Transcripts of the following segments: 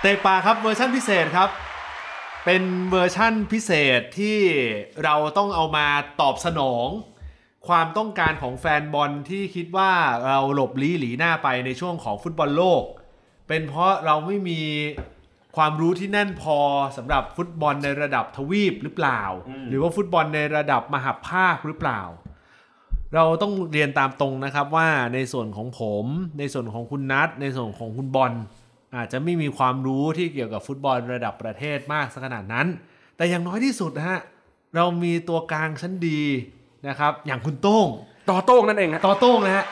เตะป่าครับเวอร์ชั่นพิเศษครับเป็นเวอร์ชั่นพิเศษที่เราต้องเอามาตอบสนองความต้องการของแฟนบอลที่คิดว่าเราหลบลี้หลีหน้าไปในช่วงของฟุตบอลโลกเป็นเพราะเราไม่มีความรู้ที่แน่นพอสำหรับฟุตบอลในระดับทวีปหรือเปล่าหรือว่าฟุตบอลในระดับมหภาคหรือเปล่าเราต้องเรียนตามตรงนะครับว่าในส่วนของผมในส่วนของคุณนัทในส่วนของคุณบอลอาจจะไม่มีความรู้ที่เกี่ยวกับฟุตบอลระดับประเทศมากสักขนาดนั้นแต่อย่างน้อยที่สุดนะฮะเรามีตัวกลางชั้นดีนะครับอย่างคุณโต้งต่อโต้งนั่นเองครับต่อโต้งนะฮะ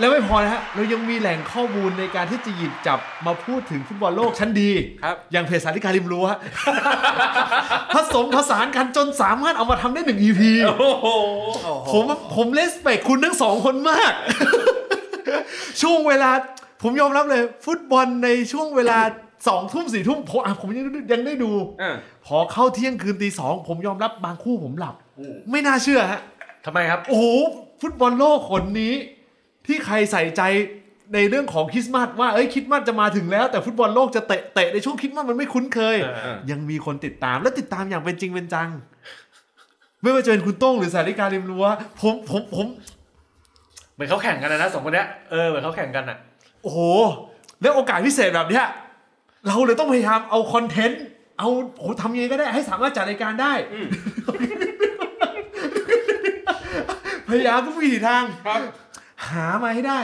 แล้วไม่พอนะฮะเรายังมีแหล่งข้อมูลในการที่จะหยิบจับมาพูดถึงฟุตบอลโลกชั้นดีครับอย่างเพจสาริการิมรั้วผสมผสานกันจนสามารถเอามาทำได้1 EP ผมเลสเปคคุณทั้ง2คนมากช่วงเวลาผมยอมรับเลยฟุตบอลในช่วงเวลา 20:00 น 4:00 นผมยังได้ดูพอเข้าเที่ยงคืน 2:00 นผมยอมรับบางคู่ผมหลับไม่น่าเชื่อฮะทำไมครับโอ้โหฟุตบอลโลกคนนี้ที่ใครใส่ใจในเรื่องของคริสต์มาสว่าเอ้ยคริสต์มาสจะมาถึงแล้วแต่ฟุตบอลโลกจะเตะในช่วงคริสต์มาสมันไม่คุ้นเคยยังมีคนติดตามและติดตามอย่างเป็นจริงเป็นจังไม่ว่าจะเป็นคุณโต้งหรือสาริการิมรั้วผมเหมือนเขาแข่งกันนะ2คนเนี้ยเหมือนเขาแข่งกันอ่ะโอ้โหแล้วโอกาสพิเศษแบบเนี้ยเราเลยต้องพยายามเอาคอนเทนต์เอาโอ้ทำยังไงก็ได้ให้สามารถจัดรายการได้ พยายามทุกวิถีทางครับหามาให้ได้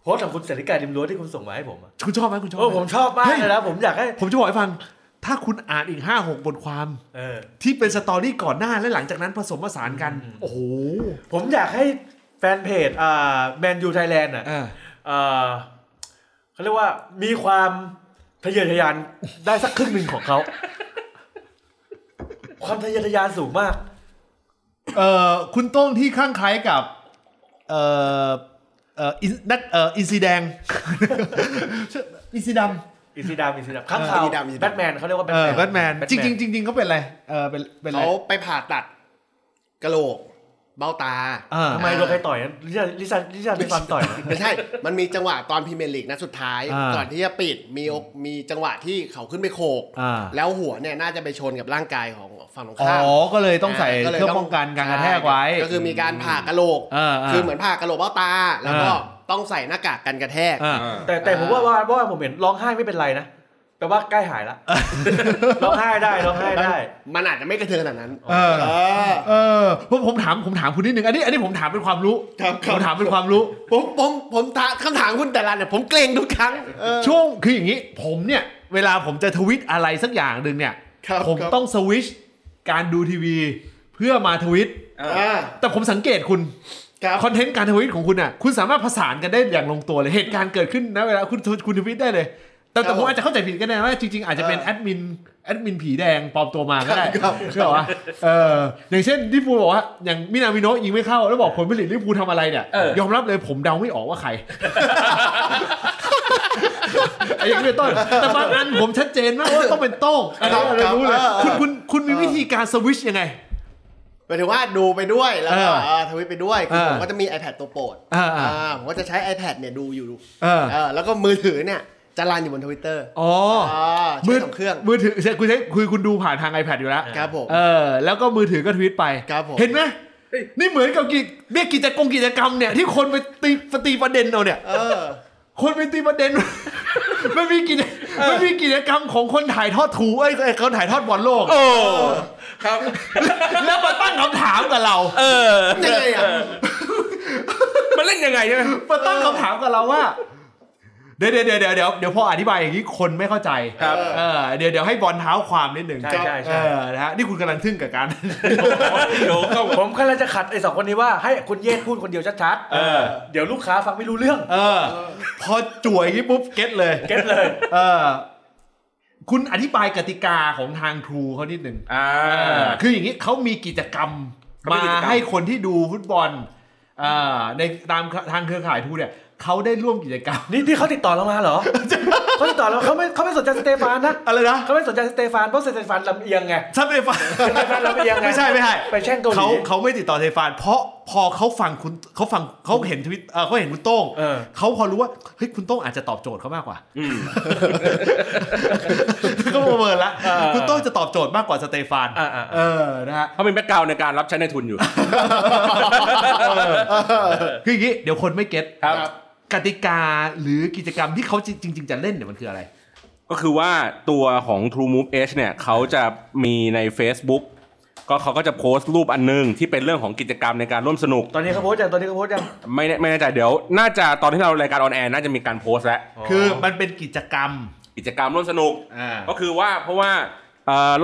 โพสต์ของคุณสาริกาดิมรั้วที่คุณส่งมาให้ผมคุณชอบไหมคุณชอบผมชอบมากเลยนะผมอยากให้ผมจะบอกให้ฟังถ้าคุณอ่านอีก 5-6 บทความที่เป็นสตอรี่ก่อนหน้าและหลังจากนั้นผสมผสานกันโอ้โหผมอยากให้แฟนเพจแมนยูไทยแลนด์อ่ะเขาเรียกว่ามีความทะเยอทะยานได้สักครึ่งหนึ่งของเขาความทะเยอทะยานสูงมากคุณโต้งที่ข้างใครกับอินซีแดงอินซีดำข้างเขาแบทแมนเขาเรียกว่าแบทแมนจริงเขาเป็นอะไรเป็นอะไรเขาไปผ่าตัดกะโหลกเบ้าตาทำไมโดนใครต่อยนั้นลิซ่าโดนความต่อยไม่ใช่มันมีจังหวะตอนพรีเมียร์ลีกนัดสุดท้ายก่อนที่จะปิดมีจังหวะที่เขาขึ้นไปโขกแล้วหัวเนี่ยน่าจะไปชนกับร่างกายของฝั่งตรงข้ามอ๋อก็เลยต้องใส่เครื่องป้องกันการกระแทกไว้ก็คือมีการผ่ากะโหลกคือเหมือนผ่ากะโหลกเบ้าตาแล้วก็ต้องใส่หน้ากากกันกระแทกแต่ผมว่าผมเห็นร้องไห้ไม่เป็นไรนะแต่ว่าใกล้หายแล้วร้องไห้ได้มันอาจจะไม่กระเทือนขนาดนั้นผมถามคุณนิดนึงอันนี้ผมถามเป็นความรู้ผมถามเป็นความรู้ผมถามคำถามคุณแต่ละเนี่ยผมเกรงทุกครั้งช่วงคืออย่างนี้ผมเนี่ยเวลาผมจะทวิตอะไรสักอย่างนึงเนี่ยผมต้องสวิตช์การดูทีวีเพื่อมาทวิตแต่ผมสังเกตคุณคอนเทนต์การทวิตของคุณอ่ะคุณสามารถผสานกันได้อย่างลงตัวเลยเหตุการณ์เกิดขึ้นนะเวลาคุณทวิตได้เลยแต่ผมอาจจะเข้าใจผิดก็ได้ว่าจริงๆอาจจะเป็นแอดมินผีแดงปลอมตัวมาก็ได้ใช่ป่ะอย่างเช่นที่ปูบอกว่าอย่างมินามิโนะยิงไม่เข้าแล้วบอกผลผลิตลิเวอร์พูลทำอะไรเนี่ยยอมรับเลยผมเดาไม่ออกว่าใครไอ้อย่างนี้ต้นแต่บางอันผมชัดเจนมากว่าต้องเป็นโต้งอะไรรู้เลยคุณมีวิธีการสวิชยังไงหมายถึงว่าดูไปด้วยแล้วก็ทวิตไปด้วยคือผมก็จะมี iPad ตัวโปรดผมก็จะใช้ iPad เนี่ยดูอยู่แล้วก็มือถือเนี่ยจะรันอยู่บน Twitter อ๋อมือถือเครื่องมือถือคุณใช้คุณดูผ่านทาง iPad อยู่แล้วครับผมแล้วก็มือถือก็ทวีตไปเห็นมั้ยนี่เหมือนกับกิจกรรมเนี่ยที่คนไปตีประเด็นเอาเนี่ยคนไปตีประเด็นมันมีกิจกรรมของคนถ่ายทอดถูไอ้คนถ่ายทอดบอลโลกครับแล้วมาตั้งคำถามกับเรายังไงอ่ะมันเล่นยังไงใช่มั้ยมาตั้งคำถามกับเราว่าเดี๋ยวพออธิบายอย่างนี้คนไม่เข้าใจครับเดี๋ยวให้บอลเท้าความนิดหนึ่งใช่นะฮะนี่คุณกำลังทึ่งกับการเดี๋ยวผมกำลังจะขัดไอ้สองคนนี้ว่าให้คุณเย่พูดคนเดียวชัดๆเดี๋ยวลูกค้าฟังไม่รู้เรื่องพอจ่วยอย่างนี้ปุ๊บเก็ตเลยคุณอธิบายกติกาของทางทรูเขานิดหนึ่งคืออย่างนี้เขามีกิจกรรมมาให้คนที่ดูฟุตบอลในตามทางเครือข่ายทรูเนี่ยเขาได้ร่วมกิจกรรมนี่ที่เขาติดต่อเรามาเหรอ เขาติดต่อแล้วเขาไม่สนใจสเตฟานนะอะไรนะเขาไม่สนใจสเตฟานเพราะสเตฟานลำเอียงไงสเตฟานลำเอียงไงไม่ใช่ไปแช่งเกาหลีเขาไม่ติดต่อสเตฟานเพราะพอเขาฟังเขาเห็นทวิตเขาเห็นคุณโต้งเขาพอรู้ว่าเฮ้ยคุณโต้งอาจจะตอบโจทย์เขามากกว่าก็ประเมินละคุณโต้งจะตอบโจทย์มากกว่าสเตฟานนะฮะเขาเป็นแบ็คกราวด์ในการรับใช้ในทุนอยู่คืออย่างนี้เดี๋ยวคนไม่เก็ตกติกาหรือกิจกรรมที่เขาจริงๆจะเล่นเนี่ยมันคืออะไรก็คือว่าตัวของ True Move Edge เนี่ยเขาจะมีใน Facebook ก็เขาก็จะโพสต์รูปอันนึงที่เป็นเรื่องของกิจกรรมในการร่วมสนุกตอนนี้เขาโพสต์ยังไม่แน่ใจเดี๋ยวน่าจะตอนที่เรารายการออนแอร์น่าจะมีการโพสต์แล้วคือมันเป็นกิจกรรมร่วมสนุกก็คือว่าเพราะว่า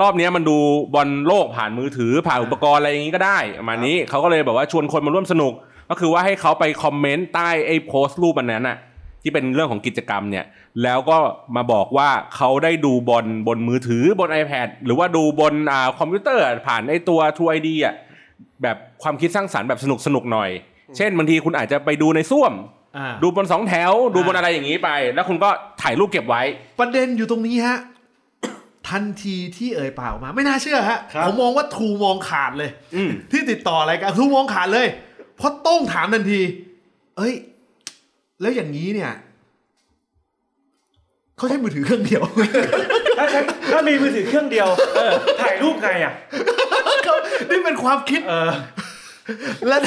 รอบนี้มันดูบอลโลกผ่านมือถือผ่านอุปกรณ์อะไรอย่างนี้ก็ได้ประมาณนี้เขาก็เลยแบบว่าชวนคนมาร่วมสนุกก็คือว่าให้เขาไปคอมเมนต์ใต้ไอ้โพสต์รูปอันนั้นน่ะที่เป็นเรื่องของกิจกรรมเนี่ยแล้วก็มาบอกว่าเขาได้ดูบอลบนมือถือบน iPad หรือว่าดูบนคอมพิวเตอร์ผ่านไอ้ตัว True ID อ่ะแบบความคิดสร้างสรรค์แบบสนุกๆหน่อยเช่นบางทีคุณอาจจะไปดูในส้วมดูบน2แถวดูบนอะไรอย่างนี้ไปแล้วคุณก็ถ่ายรูปเก็บไว้ประเด็นอยู่ตรงนี้ฮะทันทีที่เอ่ยปากออกมาไม่น่าเชื่อฮะผมมองว่าทูมองขาดเลยที่ติดต่ออะไรกันทูมองขาดเลยพอโต้งถามทันทีเอ้ยแล้วอย่างนี้เนี่ยเขาใช้มือถือเครื่องเดียวถ้ามีมือถือเครื่องเดียวถ่ายรูปไงอ่ะนี่เป็นความคิดและ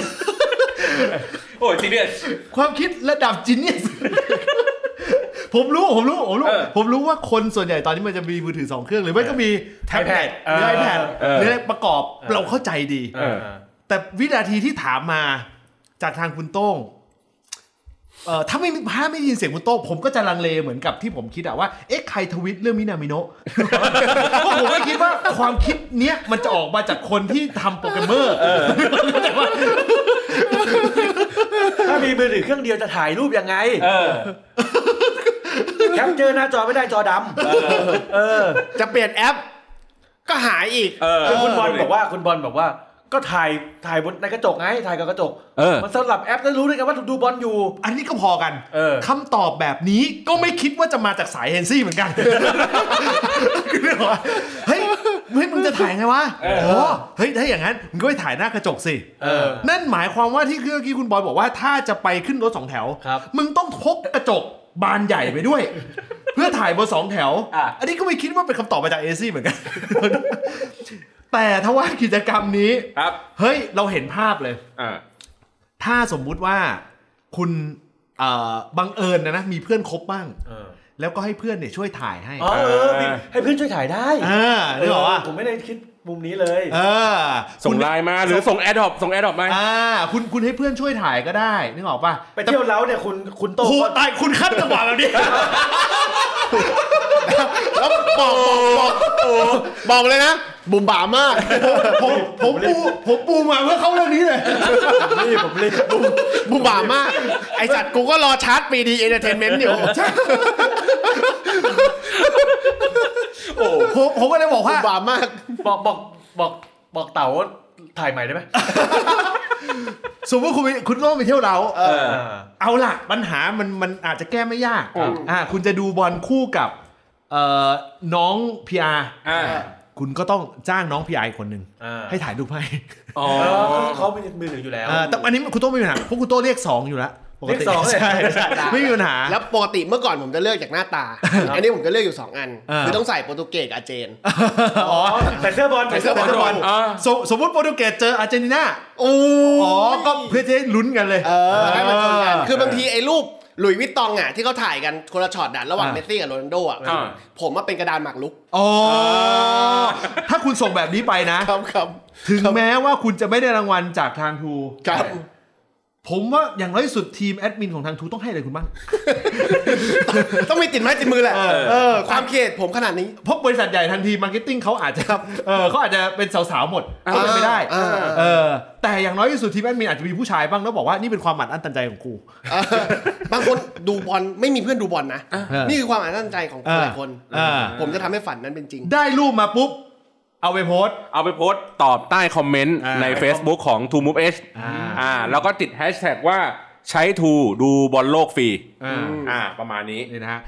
โอ้ยจีเนียสความคิดระดับจีเนียสผมรู้ว่าคนส่วนใหญ่ตอนนี้มันจะมีมือถือ2เครื่องหรือไม่ก็มีแท็บเล็ตหรือ iPad หรืออะไรประกอบเราเข้าใจดีแต่วินาทีที่ถามมาจากทางคุณโต้งถ้าไม่ยินเสียงคุณโต้งผมก็จะลังเลเหมือนกับที่ผมคิดอะว่าเอ๊ะใครทวิตเรื่องมินามิโนะเพราะผมไม่คิดว่าความคิดเนี้ยมันจะออกมาจากคนที่ทำโปรแกรมเมอร์ถ้ามีมือถือเครื่องเดียวจะถ่ายรูปยังไงแคปเจอหน้าจอไม่ได้จอดำจะเปลี่ยนแอปก็หายอีกคือคุณบอลบอกว่าก็ถ่ายบนในกระจกไงถ่ายกับกระจกมันสลับแอปแล้วรู้ด้วยกันว่าดูบอลอยู่อันนี้ก็พอกันคำตอบแบบนี้ก็ไม่คิดว่าจะมาจากสายเฮนซี่เหมือนกันคือเหรอเฮ้ยมึงจะถ่ายไงวะอ๋อเฮ้ยถ้าอย่างนั้นมึงก็ไปถ่ายหน้ากระจกสินั่นหมายความว่าที่เมื่อกี้คุณบอยบอกว่าถ้าจะไปขึ้นรถ2แถวมึงต้องพกกระจกบานใหญ่ไปด้วยเพื่อถ่ายบน2แถวอันนี้ก็ไม่คิดว่าเป็นคำตอบมาจากเอซี่เหมือนกันแต่ถ้าว่ากิจกรรมนี้เฮ้ยเราเห็นภาพเลยถ้าสมมุติว่าคุณบังเอิญนะมีเพื่อนคบบ้างแล้วก็ให้เพื่อนเนี่ยช่วยถ่ายให้ให้เพื่อนช่วยถ่ายได้หรือเปล่าผมไม่ได้คิดมุมนี้เลยส่งไลน์มาหรือส่งแอดดรอปมาคุณให้เพื่อนช่วยถ่ายก็ได้นึกออกป่ะไปเที่ยวเล้าเนี่ยคุณโตก็ตายคุณขั้นจังหวะแบบนี้แล้วบอกเลยนะบุ่มบ่ามากผมปูมาเพื่อเข้าเรื่องนี้เลยผมรีบบุ่มบ่ามากไอ้สัตว์กูก็รอชาร์จปีดีเอนเตอร์เทนเมนต์อยู่โอ้ผมก็เลยบอกว่าบุ่มบ่ามากบอกเต๋าถ่ายใหม่ได้ไหมสมมุติคุณโล่ไปเที่ยวเราเอาล่ะปัญหามันอาจจะแก้ไม่ยากคุณจะดูบอลคู่กับน้อง PR คุณก็ต้องจ้างน้อง PR คนนึงให้ถ่ายรูปให้อ๋อเขามีมือถืออยู่แล้วแต่อันนี้คุณโต้ไม่มีปัญหาเพราะคุณโต้เรียก2อยู่แล้วปกติใช่ไม่มีปัญหาแล้วปกติเมื่อก่อนผมจะเลือกจากหน้าตาอันนี้ผมจะเลือกอยู่2อันคือต้องใส่โปรตุเกสอาร์เจนอ๋อใส่เสื้อบอลสมมุติโปรตุเกสเจออาร์เจนตินาอ๋อก็เพื่อจะลุ้นกันเลยให้มันชนกันคือบางทีไอ้รูปหลุยส์วิตตองอ่ะที่เขาถ่ายกันคนละช็อตระหว่างเมสซี่กับโรนัลโดอ่ะผมว่าเป็นกระดานหมากรุกอ๋อถ้าคุณส่งแบบนี้ไปนะครับถึงแม้ว่าคุณจะไม่ได้รางวัลจากทางทูครับผมว่าอย่างน้อยสุดทีมแอดมินของทางทูต้องให้อะไรคุณบ้าง ต้องมีติดไม้ติดมือแหละความเครียดผมขนาดนี้พบบริษัทใหญ่ทันทีมาร์เก็ตติ้งเขาอาจจะเขาอาจจะเป็นสาวๆหมดก็เป็นไม่ได้แต่อย่างน้อยสุดทีมแอดมินอาจจะมีผู้ชายบ้างแล้วบอกว่านี่เป็นความอัดอั้นตันใจของกูบางคนดูบอลไม่มีเพื่อนดูบอลนะนี่คือความอัดอั้นตันใจของหลายคนผมจะทำให้ฝันนั้นเป็นจริงได้รูปมาปุ๊บเอาไปโพสต์ตอบใต้คอมเมนต์ใน Facebook ของ True Move Edge แล้วก็ติดแฮชแท็กว่าใช้ True ดูบอลโลกฟรีประมาณนี้นี่นะฮะ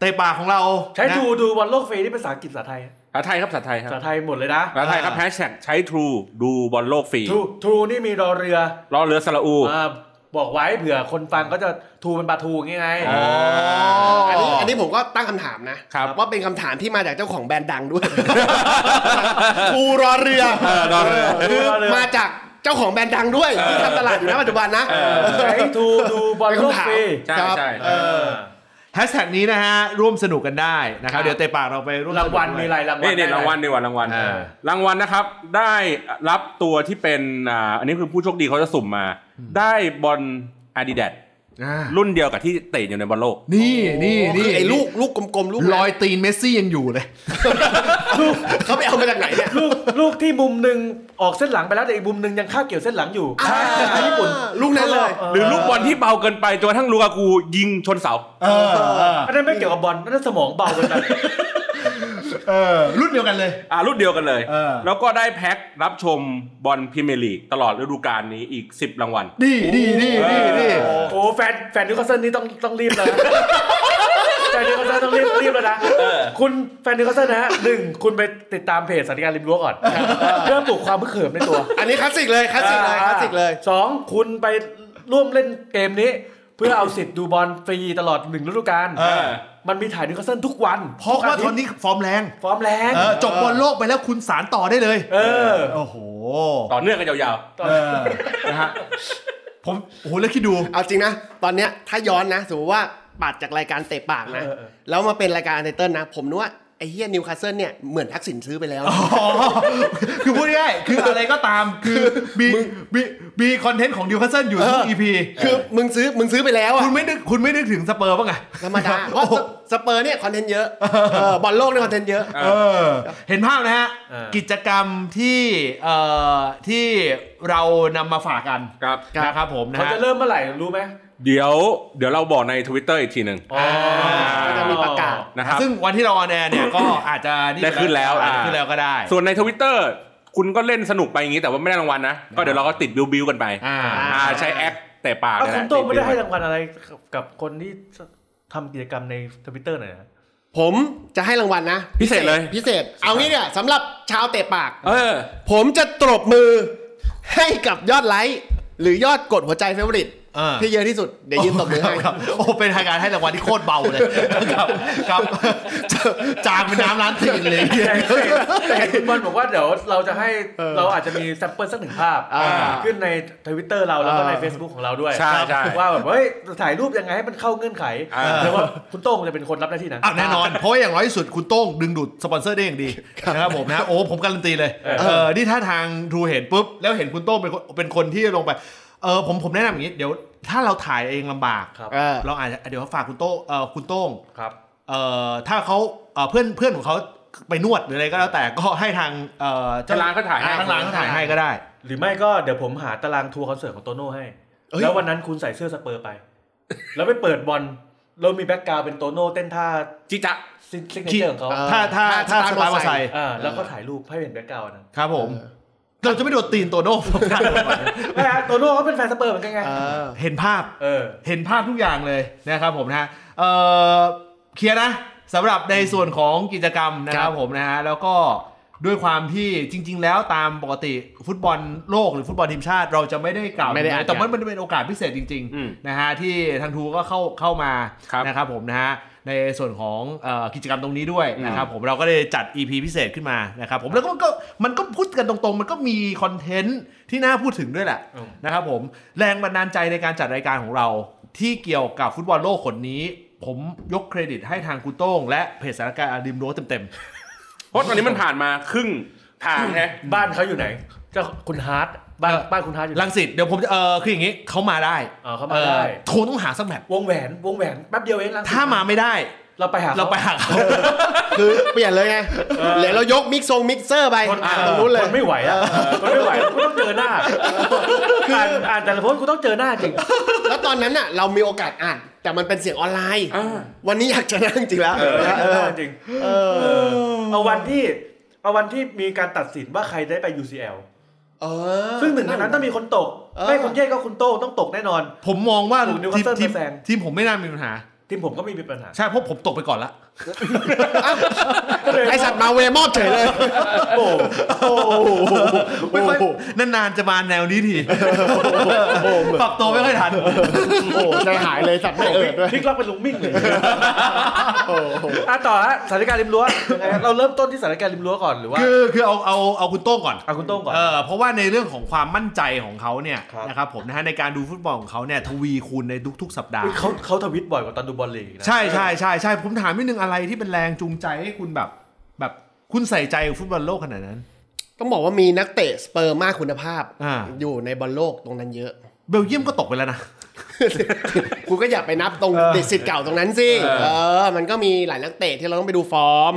เตะปากของเราใช้ทรูดูบอลโลกฟรีนี่เป็นภาษาอังกฤษภาษาไทยภาษาไทยครับภาษาไทยครับภาษาไทยหมดเลยนะภาษาไทยครับแฮชแท็กใช้ทรูดูบอลโลกฟรีทรูนี่มีรอเรือสระอูบอกไว้เผื่อคนฟังก็จะทูเป็นปลาทูอย่างงี้ไงอันนี้ผมก็ตั้งคำถามนะว่าเป็นคำถามที่มาจากเจ้าของแบรนด์ดังด้วยทูรอเรือคือมาจากเจ้าของแบรนด์ดังด้วยที่ทำตลาดอยู่นะปัจจุบันนะใช้ทูดูบอลโลกฟรีใช่แฮชแท็กนี้นะฮะร่วมสนุกกันได้นะครับเดี๋ยวเตะปากเราไปร่วมรางวัลมีอะไรรางวัลนี่รางวัลดีกว่ารางวัลนะครับได้รับตัวที่เป็นอันนี้คือผู้โชคดีเขาจะสุ่มมาได้บอล Adidas รุ่นเดียวกับที่เตะอยู่ในบอลโลกนี่ไอ้ลูกกลมๆลูกลอยตีนเมสซี่ยังอยู่เลยเขาไปเอามาจากไหนเนี่ยลูกที่มุมนึงออกเส้นหลังไปแล้วแต่อีกมุมนึงยังคาบเกี่ยวเส้นหลังอยู่ญี่ปุ่นลูกนั้นเลยหรือลูกบอลที่เบาเกินไปจนทั้งลูกอากูยิงชนเสาอันนั้นไม่เกี่ยวกับบอลอันนั้นสมองเบาเกินไปรุ่นเดียวกันเลยรุ่นเดียวกันเลยแล้วก็ได้แพ็ครับชมบอลพรีเมียร์ลีกตลอดฤดูกาลนี้อีก10รางวัลดีโอ้แฟนนิวคาสเซิลนี่ต้องรีบเลยแฟนนิวคาสเซิลต้องรีบแล้วนะคุณแฟนนิวคาสเซิลนะฮะ1คุณไปติดตามเพจสันติการริมรั้วก่อนเพื่อปลูกความฮึกเหิมในตัวอันนี้คลาสสิกเลย2คุณไปร่วมเล่นเกมนี้เพื่อเอาสิทธิ์ดูบอลฟรีตลอด1ฤดูกาลมันมีถ่ายนิวคาสเซิลทุกวันเพราะว่าตอนนี้ฟอร์มแรงจบบอลโลกไปแล้วคุณสานต่อได้เลยโอ้โหต่อเนื่องกันยาวๆนะฮะผมโอ้โหแล้วคิดดูเอาจริงนะตอนเนี้ยถ้าย้อนนะสมมติว่าปัดจากรายการเตะปากนะแล้วมาเป็นรายการอันเดอร์เทิร์นนะผมนึกว่าไอ้เหี้ยนิวคาสเซิลเนี่ยเหมือนทักษิณซื้อไปแล้วคือพูดง่ายๆคืออะไรก็ตามคือมีคอนเทนต์ของนิวคาสเซิลอยู่ทุก EP คือมึงซื้อไปแล้วอ่ะคุณไม่นึกถึงสเปอร์ป่ะไงธรรมดาเพราะสเปอร์เนี่ยคอนเทนต์เยอะบอลโลกเนี่ยคอนเทนต์เยอะเห็นภาพนะฮะกิจกรรมที่เรานำมาฝากกันนะครับผมนะฮะจะเริ่มเมื่อไหร่รู้มั้ยเดี๋ยวเราบอกใน Twitter อีกทีนึงก็จะมีประกาศนะครับซึ่งวันที่เราออนแอร์เนี่ยก็อาจจะได้ขึ้นแล้วก็ได้ส่วนใน Twitter คุณก็เล่นสนุกไปอย่างงี้แต่ว่าไม่ได้รางวัลนะก็เดี๋ยวเราก็ติดบิวกันไปใช้แอคแต่ปากนะคุณโต้งไม่ได้ให้รางวัลอะไรกับคนที่ทำกิจกรรมใน Twitter หน่อยนะผมจะให้รางวัลนะพิเศษเอางี้เนี่ยสำหรับชาวเตะปากผมจะตบมือให้กับยอดไลค์หรือยอดกดหัวใจเฟเวอริตที่เยอะที่สุดเดี๋ยวยืนตบมือให้โอ้เป็นรายการให้รางวัลที่โคตรเบาเลยครับจางเป็นน้ำร้านตีนเลยแต่คุณบอลบอกว่าเดี๋ยวเราจะให้เราอาจจะมีแซมเปิลสักหนึ่งภาพขึ้นใน Twitter เราแล้วก็ใน Facebook ของเราด้วยว่าแบบเฮ้ยถ่ายรูปยังไงให้มันเข้าเงื่อนไขแล้วว่าคุณโต้งจะเป็นคนรับหน้าที่นั้นแน่นอนเพราะอย่างน้อยที่สุดคุณโต้งดึงดูดสปอนเซอร์ได้อย่างดีนะครับผมนะโอ้ผมการันตีเลยนี่ถ้าทางทูเห็นปุ๊บแล้วเห็นคุณโต้งเป็นคนที่ลงไปผมแนะนำอย่างนี้เดี๋ยวถ้าเราถ่ายเองลำบากเราอาจจะเดี๋ยวฝากคุณโต้งถ้าเขาเพื่อนของเขาไปนวดหรืออะไรก็แล้วแต่ก็ให้ทางเจ้าร้านเขาถ่ายให้ก็ได้หรือไม่ก็เดี๋ยวผมหาตารางทัวร์คอนเสิร์ตของโตโน่ให้แล้ววันนั้นคุณใส่เสื้อสเปอร์ไปแล้วไปเปิดบอลเรามีแบ็คกราวด์เป็นโตโน่เต้นท่าจิจ๊ะซิกเนเจอร์ของเขาท่าสไตล์มอไซค์แล้วก็ถ่ายรูปให้เป็นแบ็คกราวด์นะครับผมเราจะไม่โดนตีนโตโน่ไม่ฮะโตโน่เขาเป็นแฟนสเปอร์เหมือนกันไงเห็นภาพทุกอย่างเลยนะครับผมนะเคลียร์นะสำหรับในส่วนของกิจกรรมนะครับผมนะฮะแล้วก็ด้วยความที่จริงๆแล้วตามปกติฟุตบอลโลกหรือฟุตบอลทีมชาติเราจะไม่ได้กล่าวแต่มันเป็นโอกาสพิเศษจริงๆนะฮะที่ทางทูก็เข้ามานะครับผมนะฮะในส่วนของกิจกรรมตรงนี้ด้วยนะครับผมเราก็ได้จัด EP พิเศษขึ้นมานะครับผมแล้วก็มันก็พูดกันตรงๆมันก็มีคอนเทนต์ที่น่าพูดถึงด้วยแหละนะครับผมแรงบันดาลใจในการจัดรายการของเราที่เกี่ยวกับฟุตบอลโลกคนนี้ผมยกเครดิตให้ทางคุณโต้งและเพจสารการริมรั้วเต็มๆเพราะตอนนี้มันผ่านมาครึ่งทางฮะบ้านเขาอยู่ไหนเจ้าคุณฮาร์ทบ้านคุณท้าอยู่รังสิตเดี๋ยวผมคืออย่างงี้เขามาได้โทรต้องหาสักแมทวงแหวนแป๊บเดียวเองรังสิตถ้ามาไม่ได้เราไปหาเขาคือเปลี่ยนเลยไงแล้วเรายกมิกเซอร์ไปตรงนู้นเลยไม่ไหวอ่ะกูต้องเจอหน้าคืออ่านแต่ละโพสต์กูต้องเจอหน้าจริงแล้วตอนนั้นน่ะเรามีโอกาสอ่านแต่มันเป็นเสียงออนไลน์วันนี้อยากจะนั่งจริงแล้วจริงเอาวันที่มีการตัดสินว่าใครได้ไป UCLซึ่งหนึ่งในนั้นต้องมีคนตกไม่คนแย่ก็คุณโต้ต้องตกแน่นอนผมมองว่าทีมผมไม่น่ามีปัญหา ทีมผมก็ไม่มีปัญหาใช่เพราะผมตกไปก่อนละไอสัตว์มาเวมอบเฉยเลยโอ้โหนานๆจะมาแนวนี้ทีปรับตัวไม่ค่อยทันโอ้ใจหายเลยสัตว์ไม่เอิดด้วยพลิกล็อกเป็นลุงมิ่งเลยโอ้โหต่อฮะสถานการณ์ริมรั้วเราเริ่มต้นที่สถานการณ์ริมรั้วก่อนหรือว่าคือเอาคุณโต้งก่อนเอาคุณโต้งก่อนเพราะว่าในเรื่องของความมั่นใจของเขาเนี่ยนะครับผมนะฮะในการดูฟุตบอลของเขาเนี่ยทวีคูณในทุกๆสัปดาห์เขาทวีตบ่อยกว่าตอนดูบอลลีกนะใช่ๆๆๆผมถามนิดนึงอะไรที่เป็นแรงจูงใจให้คุณแบบคุณใส่ใจฟุตบอลโลกขนาดนั้นต้องบอกว่ามีนักเตะสเปอร์มากคุณภาพอยู่ในบอลโลกตรงนั้นเยอะเบลเยียมก็ตกไปแล้วนะกูก็อยากไปนับตรงดิสิตเก่าตรงนั้นสิมันก็มีหลายนักเตะที่เราต้องไปดูฟอร์ม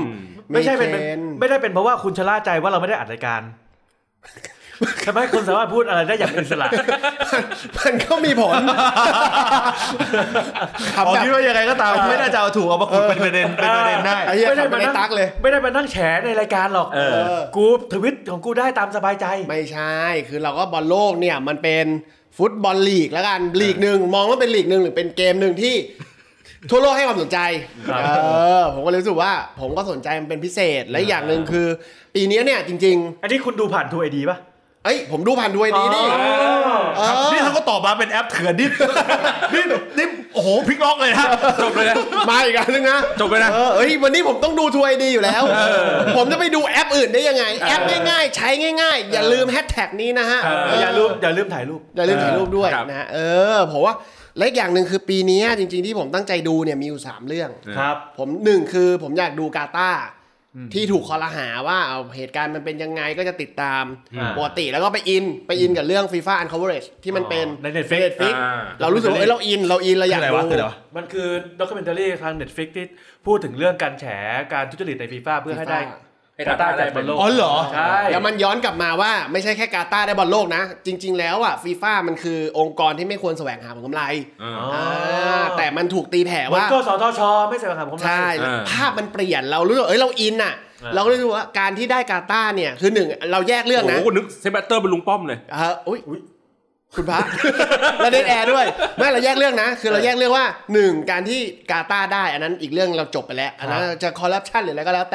ไม่ใช่เป็นไม่ได้เป็นเพราะว่าคุณชะล่าใจว่าเราไม่ได้อัดรายการทำให้คนสามารถพูดอะไรได้อย่างอิสระมันก็มีผลผมคิดว่ายังไงก็ตามไม่น่าจะเอาถูกเอามาขุดเป็นประเด็นได้ไม่ได้มาตักเลยไม่ได้มานั่งแฉในรายการหรอกกูทวิตของกูได้ตามสบายใจไม่ใช่คือเราก็บอลโลกเนี่ยมันเป็นฟุตบอลลีกแล้วกันลีกนึงมองว่าเป็นลีกนึงหรือเป็นเกมนึงที่ทั่วโลกให้ความสนใจผมก็รู้สึกว่าผมก็สนใจมันเป็นพิเศษและอย่างนึงคือปีนี้เนี่ยจริงๆอันนี้คุณดูผ่านทูไอดีป่ะเอ้ยผมดูผ่านด้วยดีนี่นี่เขาก็ตอบมาเป็นแอปเถื่อนนี่นี่โอ้โหพลิกล็อกเลยฮะจบเลยนะมาอีกอันนึงนะจบเลยนะเอ้ยวันนี้ผมต้องดูทัวร์ไอดีอยู่แล้วผมจะไปดูแอปอื่นได้ยังไงแอปง่ายๆใช้ง่ายๆอย่าลืมแฮชแท็กนี้นะฮะอย่าลืมถ่ายรูปด้วยนะฮะผมว่าและอีกอย่างนึงคือปีนี้จริงๆที่ผมตั้งใจดูเนี่ยมีอยู่3เรื่องครับผม1คือผมอยากดูกาตาร์ที่ถูกคอลหาว่าเอาเหตุการณ์มันเป็นยังไงก็จะติดตามปกติแล้วก็ไปอินกับเรื่อง FIFA Uncoverage ที่มันเป็นใน Netflix เรารู้สึกว่าเราอินเราอยากดูมันคือด็อกคิวเมนทารีทาง Netflix ที่พูดถึงเรื่องการแฉการทุจริตใน FIFA เพื่อให้ได้กาตาร์ได้บอลโลกอ๋อเหรอใช่แล้วมันย้อนกลับมาว่าไม่ใช่แค่กาตาร์ได้บอลโลกนะจริงๆแล้วอ่ะ FIFA มันคือองค์กรที่ไม่ควรแสวงหาผลกำไรแต่มันถูกตีแผ่ว่าก็สทช.ไม่แสวงหาผลกำไรใช่ภาพมันเปลี่ยนเรารู้สึกเราอินอ่ะเราก็เลยรู้ว่าการที่ได้กาตาร์เนี่ยคือ1เราแยกเรื่องนะโอ้นึกเซเบเตอร์เป็นลุงป้อมเลยอุ๊ยคุณพระเราเดนแอร์ด้วยไม่เราแยกเรื่องนะคือเราแยกเรื่องว่า1การที่กาตาร์ได้อันนั้นอีกเรื่องเราจบไปแล้วอันนั้นจะคอร์รัปชันหรืออะไรก็แล้ว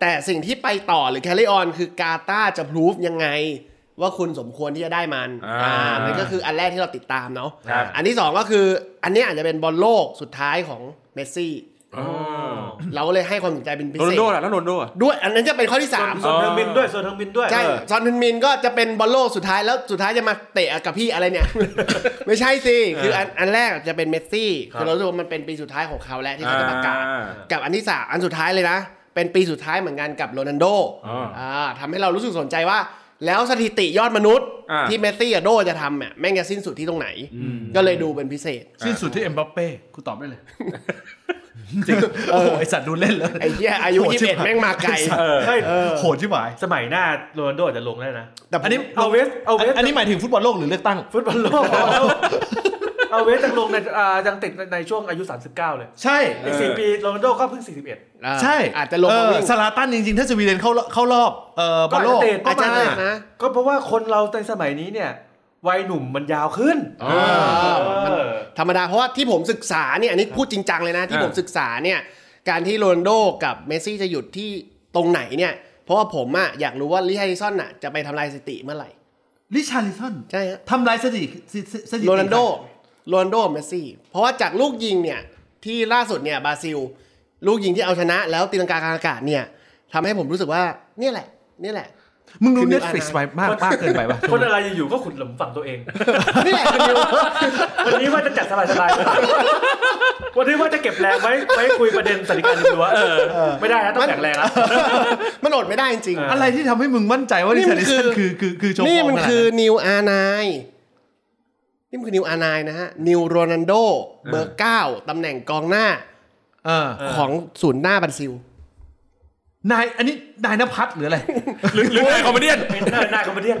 แต่สิ่งที่ไปต่อหรือแคร์รีออนคือกาตาร์จะพิสูจน์ยังไงว่าคุณสมควรที่จะได้มันนั่นก็คืออันแรกที่เราติดตามเนาะอันที่2ก็คืออันนี้อาจจะเป็นบอลโลกสุดท้ายของเมสซี่เราเลยให้ความสนใจเป็นพิเศษโรนัลโดล่ะแล้วโรนัลโดด้วยอันนั้นจะเป็นข้อที่3ซอนเทอร์มินด้วยใช่ซอนเทอร์มินก็จะเป็นบอลโลกสุดท้ายแล้วสุดท้ายจะมาเตะกับพี่อะไรเนี่ยไม่ใช่สิคืออันแรกจะเป็นเมสซี่คือเรารู้ว่ามันเป็นปีสุดท้ายของเขาแล้วที่เขาจะประกาศกับอันที่3อันสุดท้ายเลยนะเป็นปีสุดท้ายเหมือนกันกับโรนัลโดทำให้เรารู้สึกสนใจว่าแล้วสถิติยอดมนุษย์ที่เมสซี่กับโดจะทำเนี่ยแม่งจะสิ้นสุดที่ตรงไหนก็เลยดูเป็นพิเศษสิ้นสุดที่เอ็มบัปเป้กูตอบได้เลยไอสัตว์ดูเล่นเลยไอ้เหี้ยอายุ21แม่งมาไกลโหดชิบหายสมัยหน้าโรนัลโดอาจจะลงได้นะแต่อันนี้เอาเวสอันนี้หมายถึงฟุตบอลโลกหรือเลือกตั้งฟุตบอลโลกเอาเวสยังลงในยังติดในช่วงอายุ39เลยใช่อีก4ปีโรนัลโดก็เพิ่ง41ใช่อาจจะลงซาลาตันจริงๆถ้าสวีเดนเข้ารอบบอลโลกอาจจะนะก็เพราะว่าคนเราในสมัยนี้เนี่ยวัยหนุ่มมันยาวขึ้นธรรมดาเพราะว่าที่ผมศึกษาเนี่ยอันนี้พูดจริงจังเลยนะที่ผมศึกษาเนี่ยการที่โรนัลโดกับเมสซี่จะหยุดที่ตรงไหนเนี่ยเพราะว่าผมอะอยากรู้ว่าริชาร์ลิสันอะจะไปทำลายสถิติเมื่อไหร่ริชาร์ลิสันใช่ฮะทำลายสถิติโรนัลโดเมสซี่เพราะว่าจากลูกยิงเนี่ยที่ล่าสุดเนี่ยบราซิลลูกยิงที่เอาชนะแล้วตีลังกากลางอากาศเนี่ยทำให้ผมรู้สึกว่านี่แหละมึงดู Netflix ไปมากเกินไปป่ะคนอะไรอยู่ๆก็ขุดหลุมฝังตัวเองนี่แหละวันนี้ว่าจะจัดสบายๆวันนี้ว่าจะเก็บแรงไว้คุยประเด็นสถานการณ์ดูว่าไม่ได้นะต้องแบ่งแรงนะมันอดไม่ได้จริงๆอะไรที่ทำให้มึงมั่นใจว่านี่คือชมนี่มันคือนิวอาร์ไนนี่มันคือนิวอาร์ไนนะฮะนิวโรนัลโดเบอร์9ตำแหน่งกองหน้าของศูนย์หน้าบราซิลนายอันนี้นายณภัทรหรืออะไรหรือนายคอมเมเดี้ยนนายคอมเมเดี้ยน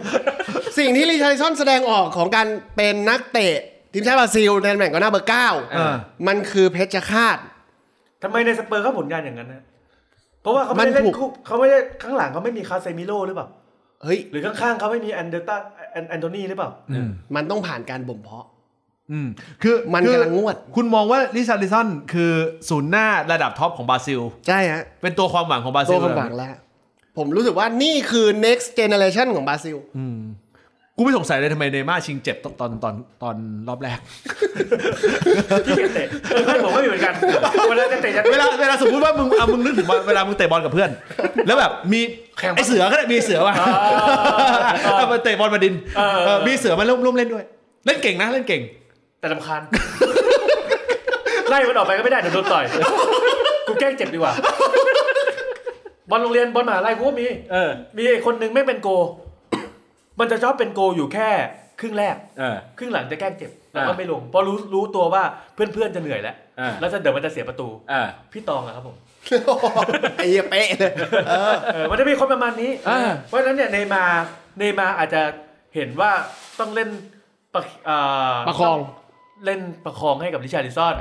สิ่งที่ริชาร์ลิสันแสดงออกของการเป็นนักเตะทีมชาติบราซิลในตำแหน่งกองหน้าเบอร์9มันคือเพชฌฆาตทำไมในสเปอร์เขาผลงานอย่างนั้นนะเพราะว่าเขาไม่ได้เล่นคู่เขาไม่ได้ข้างหลังเขาไม่มีคาเซมิโร่หรือเปล่าเฮ้ยหรือข้างๆเขาไม่มีแอนโตนีหรือเปล่ามันต้องผ่านการบ่มเพาะ คือมันกำลังงวดคุณมองว่าริชาร์ลิสันคือศูนย์หน้าระดับท็อปของบราซิลใช่ฮะเป็นตัวความหวังของบราซิลตัวความหวังแล้วผมรู้สึกว่านี่คือ next generation ของบราซิลกูไม่สงสัยเลยทำไมเนย์ม่าชิงเจ็บตอนรอบแรกเตะเพื่อนผมก็มีเหมือนกันเวลาจะเตะเวลาสมมติว่ามึงนึกถึงเวลามึงเตะบอลกับเพื่อนแล้วแบบมีไอเสือก็ได้มีเสือว่ะเตะบอลบดินทร์มีเสือมาร่วมเล่นด้วยเล่นเก่งนะเล่นเก่งแต่รำคาญไล่มันออกไปก็ไม่ได้เดี๋ยวโดนต่อยกูแกล้งเจ็บดีกว่าบอลโรงเรียนบอลมหาลัยกูก็มีมีคนนึงไม่เป็นโกมันจะชอบเป็นโกอยู่แค่ครึ่งแรกครึ่งหลังจะแกล้งเจ็บแล้วก็ไม่ลงเพราะรู้ตัวว่าเพื่อนๆจะเหนื่อยแล้วแล้วจะเดี๋ยวมันจะเสียประตูพี่ตองอะครับผมไอ้เหี้ยเป๊ะเลยมันจะมีคนประมาณนี้เพราะฉะนั้นเนี่ยเนย์มาอาจจะเห็นว่าต้องเล่นประคองเล่นประคองให้กับริชาร์ลิสัน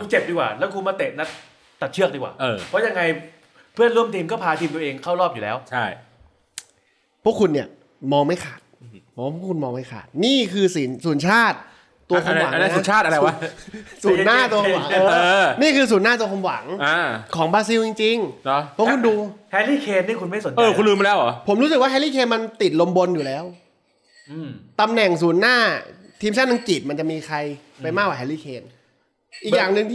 กูเจ็บดีกว่าแล้วกูมาเตะนัดตัดเชือกดีกว่าเพราะยังไงเพื่อนร่วมทีมก็พาทีมตัวเองเข้ารอบอยู่แล้วใช่พวกคุณเนี่ยมองไม่ขาดอ๋อพวกคุณมองไม่ขาดนี่คือศูนย์ชาติตัวความหวังนะศูนย์ชาติอะไรวะศูนย์หน้าตัวหวังนี่คือศูนย์หน้าตัวความหวังของบราซิลจริงๆเหรอพวกคุณดูแฮร์รี่เคนนี่คุณไม่สนใจคุณลืมไปแล้วเหรอผมรู้สึกว่าแฮร์รี่เคนมันติดลมบนอยู่แล้วตำแหน่งศูนย์หน้าทีมชาติอังกฤษมันจะมีใครไปมากกว่าแฮร์รี่เคนอีกอย่างนึง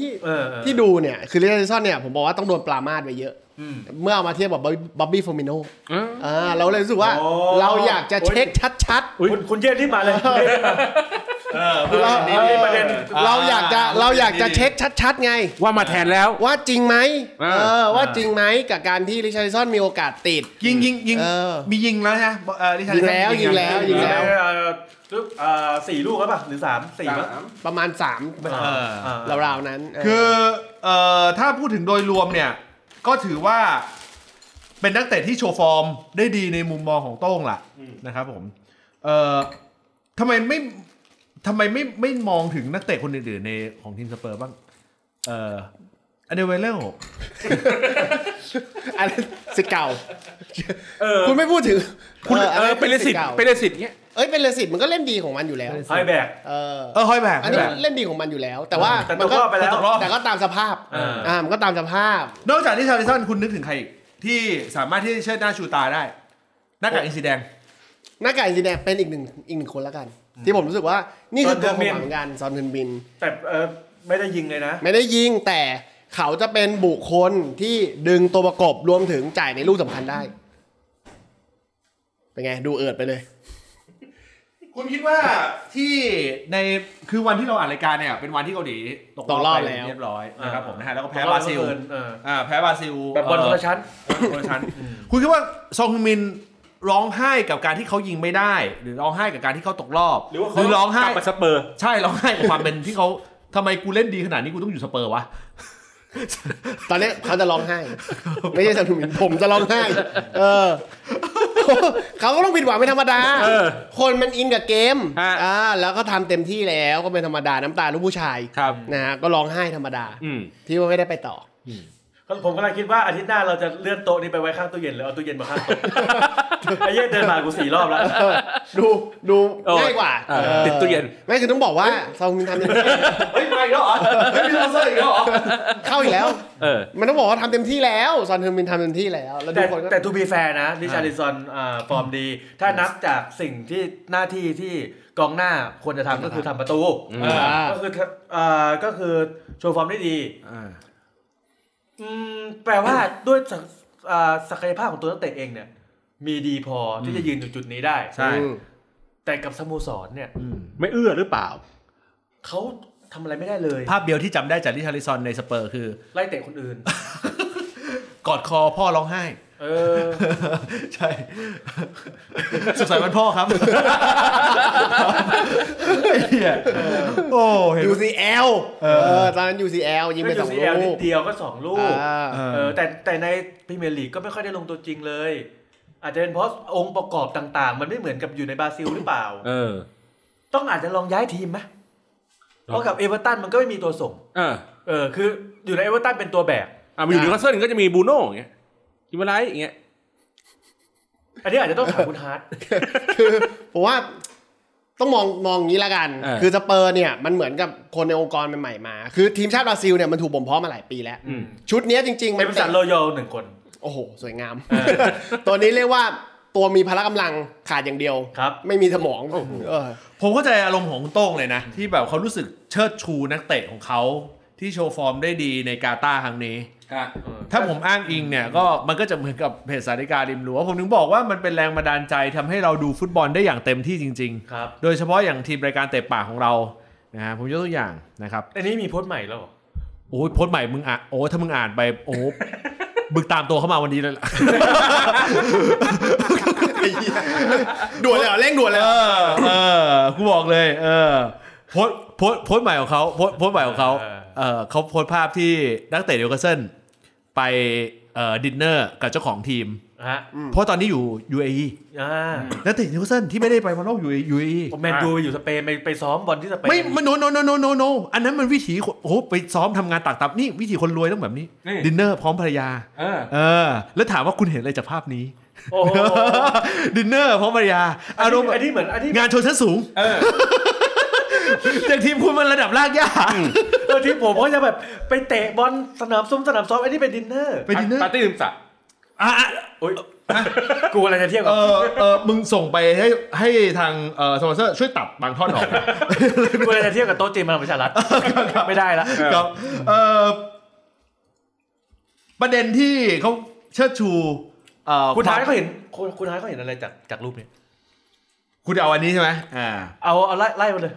ที่ดูเนี่ยคือริชาร์ลิสันเนี่ยผมบอกว่าต้องโดนปรามาสไปเยอะเมื่อเอามาเทียบกับบ๊อบบี้ฟอร์มิโนเราเลยรู้สึกว่าเราอยากจะเช็คชัดๆคุณเย็นรีบมาเลยเราอยากจะเช็คชัดๆไงว่ามาแทนแล้วว่าจริงไหมว่าจริงไหมกับการที่ริชาร์ลิสันมีโอกาสติดยิงมียิงแล้วใช่ไหมริชาร์ลิสันยิงแล้วสี่ลูกแล้วป่ะหรือ3 4ป่ะประมาณ3ราวๆนั้นคือถ้าพูดถึงโดยรวมเนี่ยก็ถือว่าเป็นนักเตะที่โชว์ฟอร์มได้ดีในมุมมองของโต้งล่ะนะครับผมทำไมไม่มองถึงนักเตะคนอื่นๆในของทีมสเปอร์บ้างอันเดเวเลอร์อะไรสิเก่าคุณไม่พูดถึงคุณเป็นเลสิตเงี้ยเอ้ยเป็นเลสิตมันก็เล่นดีของมันอยู่แล้วฮอยแบกฮอยแบกอันนี้เล่นดีของมันอยู่แล้วแต่ว่ามันก็แต่ก็ตามสภาพมันก็ตามสภาพนอกจากที่ชาลิสันคุณนึกถึงใครอีกที่สามารถที่เชิดหน้าชูตาได้หน้ากากอินสีแดงหน้ากากอินสีแดงเป็นอีกหนึ่งคนละกันที่ผมรู้สึกว่านี่คือตัวของเหมือนกันซอนเทินบินแต่ไม่ได้ยิงเลยนะไม่ได้ยิงแต่เขาจะเป็นบุคคลที่ดึงตัวประกบรวมถึงจ่ายในลูกสำคัญได้เป็นไงดูเอิดไปเลยคุณคิดว่าที่ในคือวันที่เราอ่านรายการเนี่ยเป็นวันที่เกาหลีตกรอบไปเรียบร้อยนะครับผมนะฮะแล้วก็แพ้บราซิลแพ้บราซิลแบบบอลคนละชั้นคุณคิดว่าซองฮึนมินร้องไห้กับการที่เขายิงไม่ได้หรือร้องไห้กับการที่เขาตกรอบหรือร้องไห้กับสเปอร์ใช่ร้องไห้กับความเป็นที่เขาทำไมกูเล่นดีขนาดนี้กูต้องอยู่สเปอร์วะตอนนี้เขาจะร้องไห้ไม่ใช่ซองฮึนมินผมจะร้องไห้เขาก็ต้องผิดหวังเป็นธรรมดาคนมันอินกับเกมแล้วก็ทำเต็มที่แล้วก็เป็นธรรมดาน้ำตาลูกผู้ชายนะฮะก็ร้องไห้ธรรมดาที่ว่าไม่ได้ไปต่อผมกำลังคิดว่าอาทิตย์หน้าเราจะเลื่อนโต๊ะนี้ไปไว้ข้างตู้เย็นหรือเอาตู้เย็นมาข้างไอ้เย็นเดินมากู4 รอบแล้วดูง่ายกว่าติดตู้เย็นไม่คือต้องบอกว่าซองฮึนมินทำยังไงเฮ้ยมาอีกแล้วเหรอเฮ้ยมีซองอีกแล้วเหรอเข้าอีกแล้วมันต้องบอกว่าทำเต็มที่แล้วซองฮึนมินทำเต็มที่แล้วแล้วดูคนก็แต่ to be fair นะริชาร์ลิสันฟอร์มดีถ้านับจากสิ่งที่หน้าที่ที่กองหน้าควรจะทำก็คือทำประตูก็คือโชว์ฟอร์มได้ดีแปลว่าด้วยศักยภาพของตัวนักเตะเองเนี่ยมีดีพอที่จะยืนจุดนี้ได้ใช่แต่กับสโมสรเนี่ยไม่เอื้อหรือเปล่าเขาทำอะไรไม่ได้เลยภาพเดียวที่จำได้จากริชาร์ลิสันในสเปอร์คือไล่เตะคนอื่น กอดคอพ่อร้องไห้ใช่สุดสายวันพ่อครับโอ้เห็น UCL ตอนนั้น UCL ยิงไป2ลูกนิดเดียวก็2ลูกแต่ในพรีเมียร์ลีกก็ไม่ค่อยได้ลงตัวจริงเลยอาจจะเป็นเพราะองค์ประกอบต่างๆมันไม่เหมือนกับอยู่ในบราซิลหรือเปล่าต้องอาจจะลองย้ายทีมมั้ยเพราะกับเอเวอร์ตันมันก็ไม่มีตัวส่งคืออยู่ในเอเวอร์ตันเป็นตัวแบกมาอยู่นิวคาสเซิลก็จะมีบูโน่อย่างเงี้ยกินอะไรอย่างเงี้ยอันนี้อาจจะต้องถามคุณฮาร์ทคือผมว่า ต้องมองงี้ละกันคือสเปอร์เนี่ยมันเหมือนกับคนในองค์กรใหม่ๆมาคือทีมชาติบราซิลเนี่ยมันถูกบ่มเพาะมาหลายปีแล้วชุดนี้จริงๆมันเป็นสันโรโย1คนโอ้โหสวยงาม ตัวนี้เรียกว่าตัวมีพละกำลังขาดอย่างเดียวไม่มีสมองผมเข้าใจอารมณ์ของโต้งเลยนะที่แบบเขารู้สึกเชิดชูนักเตะของเขาที่โชว์ฟอร์มได้ดีในกาตาร์ครั้งนี้ถ้าผมอ้างอิงเนี่ยก็มันก็จะเหมือนกับเพจสาริการิมรั้วผมถึงบอกว่ามันเป็นแรงบันดาลใจทำให้เราดูฟุตบอลได้อย่างเต็มที่จริงๆโดยเฉพาะอย่างทีมรายการเตะปากของเรานะฮะผมยกตัวอย่างนะครับอันนี้มีโพสต์ใหม่แล้วโอ้ยโพสต์ใหม่มึงอ่ะโอ้ถ้ามึงอ่านไปโอ้บึกตามตัวเข้ามาวันนี้เลยล่ะด่วนเลยเหรอเร่งด่วนเลยกูบอกเลยโพสต์ใหม่ของเขาโพสต์ใหม่ของเขาเขาโพสต์ภาพที่นักเตะนิวคาสเซิลไปดินเนอร์กับเจ้าของทีมเพราะตอนนี้อยู่ UAE นักเตะนิวคาสเซิลที่ไม่ได้ไปบอลโลกอยู่ UAE แมนยูอยู่สเปนไปซ้อมบอลที่สเปนไม่โนอันนั้นมันวิถีโอ้โหไปซ้อมทำงานตักตับนี่วิถีคนรวยต้องแบบนี้ดินเนอร์พร้อมภรรยาแล้วถามว่าคุณเห็นอะไรจากภาพนี้ดินเนอร์พร้อมภรรยาอารมณ์เหมือนงานชนชั้นสูงจากทีมคุณมันระดับรากหญ้าทีมผมก็จะแบบไปเตะบอลสนามซุ้มสนามซ้อมไอ้นี่ไปดินเนอร์ปาร์ตี้ดื่มสะโอ๊ยกูอะไรจะเทียบกับมึงส่งไปให้ทางสปอนเซอร์ช่วยตัดบางท่อนออกกูอะไรจะเทียบกับโต๊ะจีนมาประชารัฐไม่ได้ละครับประเด็นที่เขาเชิดชูคุณท้ายเขาเห็นอะไรจากรูปนี้คุณเอาอันนี้ใช่ไหมเอาไล่มาเลย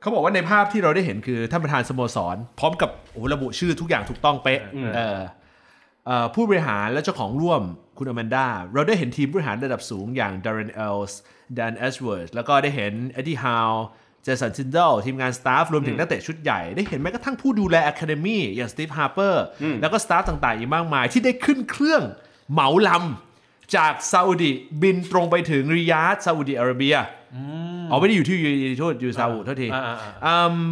เขาบอกว่าในภาพที่เราได้เห็นคือท่านประธานสโมสรพร้อมกับระบุชื่อทุกอย่างถูกต้องเป๊ะผู้บริหารและเจ้าของร่วมคุณอแมนดาเราได้เห็นทีมบริหารระดับสูงอย่างดารันเอลส์แดนแอชเวิร์ธแล้วก็ได้เห็นเอ็ดดี้ฮาวเจสันซินเดลทีมงานสตาฟรวมถึงนักเตะชุดใหญ่ได้เห็นแม้กระทั่งผู้ดูแลอะคาเดมี่อย่างสตีฟฮาร์เปอร์แล้วก็สตาฟต่างๆอีกมากมายที่ได้ขึ้นเครื่องเหมาลำจากซาอุดิบินตรงไปถึงริยาดซาอุดิอาระเบียเอาไม่ได้อยู่ที่อยู่ซาอุดิเท่าที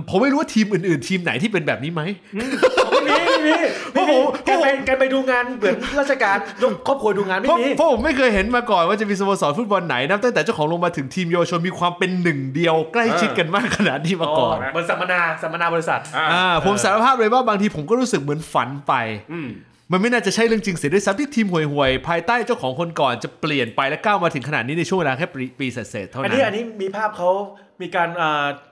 ผมไม่รู้ว่าทีมอื่นๆทีมไหนที่เป็นแบบนี้ไหมไม่มีเพราะผมการไปดูงานเหมือนราชการยกครอบครัวดูงานไม่มีเพราะผมไม่เคยเห็นมาก่อนว่าจะมีสโมสรฟุตบอลไหนนับตั้งแต่เจ้าของลงมาถึงทีมเยาวชนมีความเป็นหนึ่งเดียวใกล้ชิดกันมากขนาดนี้มาก่อนเหมือนสัมมนาบริษัทผมสารภาพเลยว่าบางทีผมก็รู้สึกเหมือนฝันไปมันไม่น่าจะใช่เรื่องจริงเสียด้วยซ้ำที่ทีมห่วยๆภายใต้เจ้าของคนก่อนจะเปลี่ยนไปและก้าวมาถึงขนาดนี้ในช่วงเวลาแค่ปีเศษๆเท่านั้นอันนี้มีภาพเขามีการ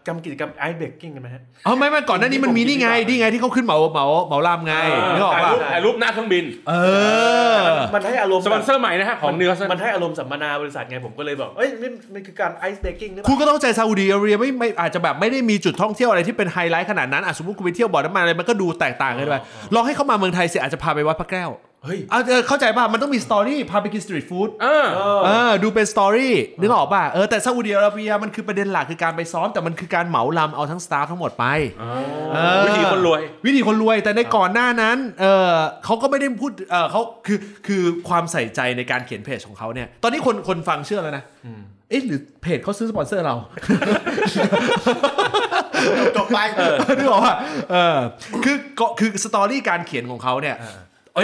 ทำกิจกรรมไอซ์เบรกกิ้งกันไหมฮะไม่ก่อนหน้านี้มันมีนี่ไงที่เขาขึ้นเหมาลามไงนึกออกป่ะถ่ายรูปหน้าเครื่องบินมันให้อารมณ์สปอนเซอร์ใหม่นะฮะของเนื้อมันให้อารมณ์สัมมนาบริษัทไงผมก็เลยบอกเอ้ยมันคือการไอซ์เบรกกิ้งคุณก็ต้องใจซาอุดิอาระเบียไม่อาจจะแบบไม่ได้มีจุดท่องเที่ยวอะไรที่เป็นไฮไลท์ขนาดนั้นสมมติคุณไปเที่ยวบ่อน้ำมันอะไรมันก็ดูแตกต่างกันไปลองให้เขามาเมืองไทยสิอาจจะพาไปวัดพระแก้วเข้าใจป่ะมันต้องมีสตอรี่พาไปกินสตรีทฟู้ดดูเป็นสตอรี่นึกออกป่ะแต่ซาอุดิอาระเบียมันคือประเด็นหลักคือการไปซ้อมแต่มันคือการเหมาลำเอาทั้งสตาฟทั้งหมดไปวิธีคนรวยแต่ในก่อนหน้านั้นเขาก็ไม่ได้พูดเขาคือความใส่ใจในการเขียนเพจของเขาเนี่ยตอนนี้คนฟังเชื่อแล้วนะเอ๊ะหรือเพจเขาซื้อสปอนเซอร์เราจบไปนึกออกป่ะคือสตอรี่การเขียนของเขาเนี่ย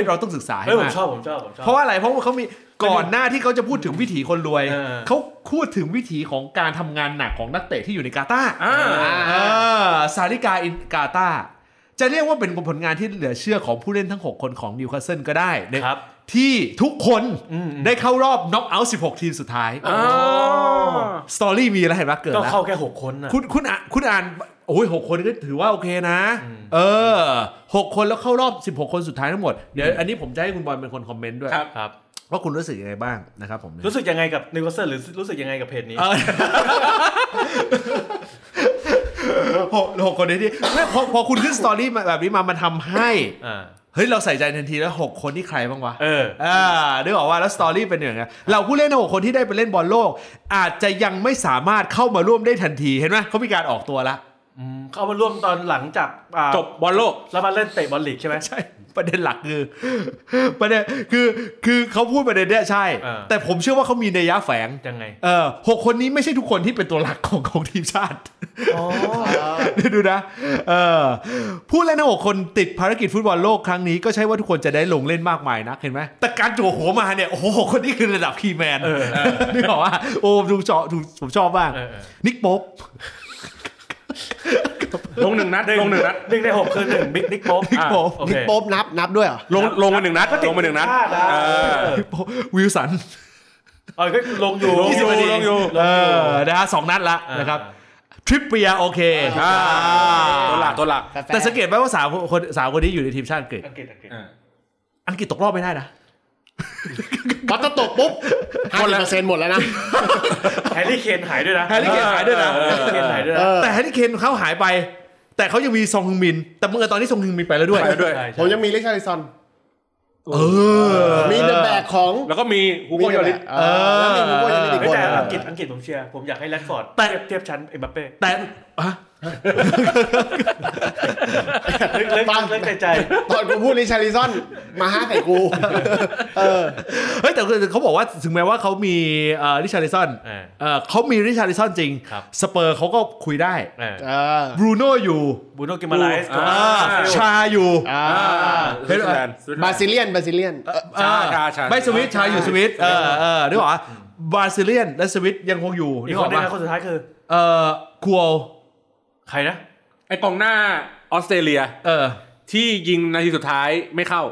เราต้องศึกษาให้มากผมชอบเพราะว่าอะไรเพราะว่าเขามีก่อนหน้าที่เขาจะพูดถึงวิถีคนรวยเขาพูดถึงวิถีของการทำงานหนักของนักเตะที่อยู่ในกาตาร์สาริกาอินกาตาร์จะเรียกว่าเป็นผลงานที่เหลือเชื่อของผู้เล่นทั้ง6คนของนิวคาสเซิลก็ได้ที่ทุกคนได้เข้ารอบน็อกเอาท์16ทีมสุดท้ายสตอรี่มีอะไรเห็นไหมเกิดแล้วก็เข้าแค่6คนนะคุณอ่านโอ้ย6คนก็ถือว่าโอเคนะ6คนแล้วเข้ารอบ16คนสุดท้ายทั้งหมดเดี๋ยวอันนี้ผมจะให้คุณบอลเป็นคนคอมเมนต์ด้วยครับว่าคุณรู้สึกยังไงบ้างนะครับผมรู้สึกยังไงกับนิวคาสเซิลหรือรู้สึกยังไงกับเพจนี้6คนนี้ดิพอคุณขึ้นสตอรี่แบบนี้มันทำให้เฮ้ยเราใส่ใจทันทีแล้ว6คนที่ใครบ้างวะนึกออกว่าแล้วสตอรี่เป็นอย่างเงี้ยเราผู้เล่น6คนที่ได้ไปเล่นบอลโลกอาจจะยังไม่สามารถเข้ามาร่วมได้ทันทีเห็นไหมเขามีการออกตัวละ เข้ามาร่วมตอนหลังจากจบบอลโลกแล้วมาเล่นเตะบอลลีกใช่ไหมใช่ประเด็นหลักคือประเด็นคือเขาพูดประเด็นเนี้ยใช่แต่ผมเชื่อว่าเขามีนัยยะแฝงยังไงหกคนนี้ไม่ใช่ทุกคนที่เป็นตัวหลักของทีมชาติดูนะผู้เล่นทั้งหกคนติดภารกิจฟุตบอลโลกครั้งนี้ก็ใช่ว่าทุกคนจะได้ลงเล่นมากมายนักเห็นไหมแต่การจั่วหัวมาเนี่ยโอ้โหคนนี้คือระดับคีย์แมนนึกออกว่าโอ้ดูเจาะดูผมชอบบ้างนิกป๊อบลง1นัดลง1นัด1ใน6คือ1บิ๊กนิกโป๊ปนิกโป๊ปนับด้วยเหรอลงมา1นัดลงมา1นัดวิลสันก็ลงอยู่นะฮะ2นัดละนะครับทริปเปียโอเคตัวหลักแต่สังเกตไหมว่า3คนนี้อยู่ในทีมชาติอังกฤษตกรอบไม่ได้นะพอจะตกปุ๊บ 50% หมดแล้วนะแฮร์รี่เคนหายด้วยนะแต่แฮร์รี่เคนเขาหายไปแต่เขายังมีซองฮึงมินแต่เมื่อตอนนี้ซองฮึงมินไปแล้วด้วยผมยังมีริชาร์ลิสันมีเดอะแบกของแล้วก็มีฮูโกยอริสแล้วมีฮูโกยอริสอีกคนแต่อังกฤษผมเชียร์ผมอยากให้แรชฟอร์ดเทียบชั้นเอ็มบัปเป้แต่เลิกใจตอนกูพูดริชาร์ลิสันมาห้าใส่กูเฮ้ยแต่เขาบอกว่าถึงแม้ว่าเขามีริชาร์ลิสันเขามีริชาร์ลิสันจริงสเปอร์เขาก็คุยได้บรูโน่อยู่บรูโน่กิมมาไลส์ชาอยู่บาซิเลียนไม่สวิตชาอยู่สวิตนึกออกว่าบาซิเลียนและสวิตยังคงอยู่อีกคนนึงคนสุดท้ายคือคัวใครนะไอกองหน้าออสเตรเลียที่ยิงนาทีสุดท้ายไม่เข้า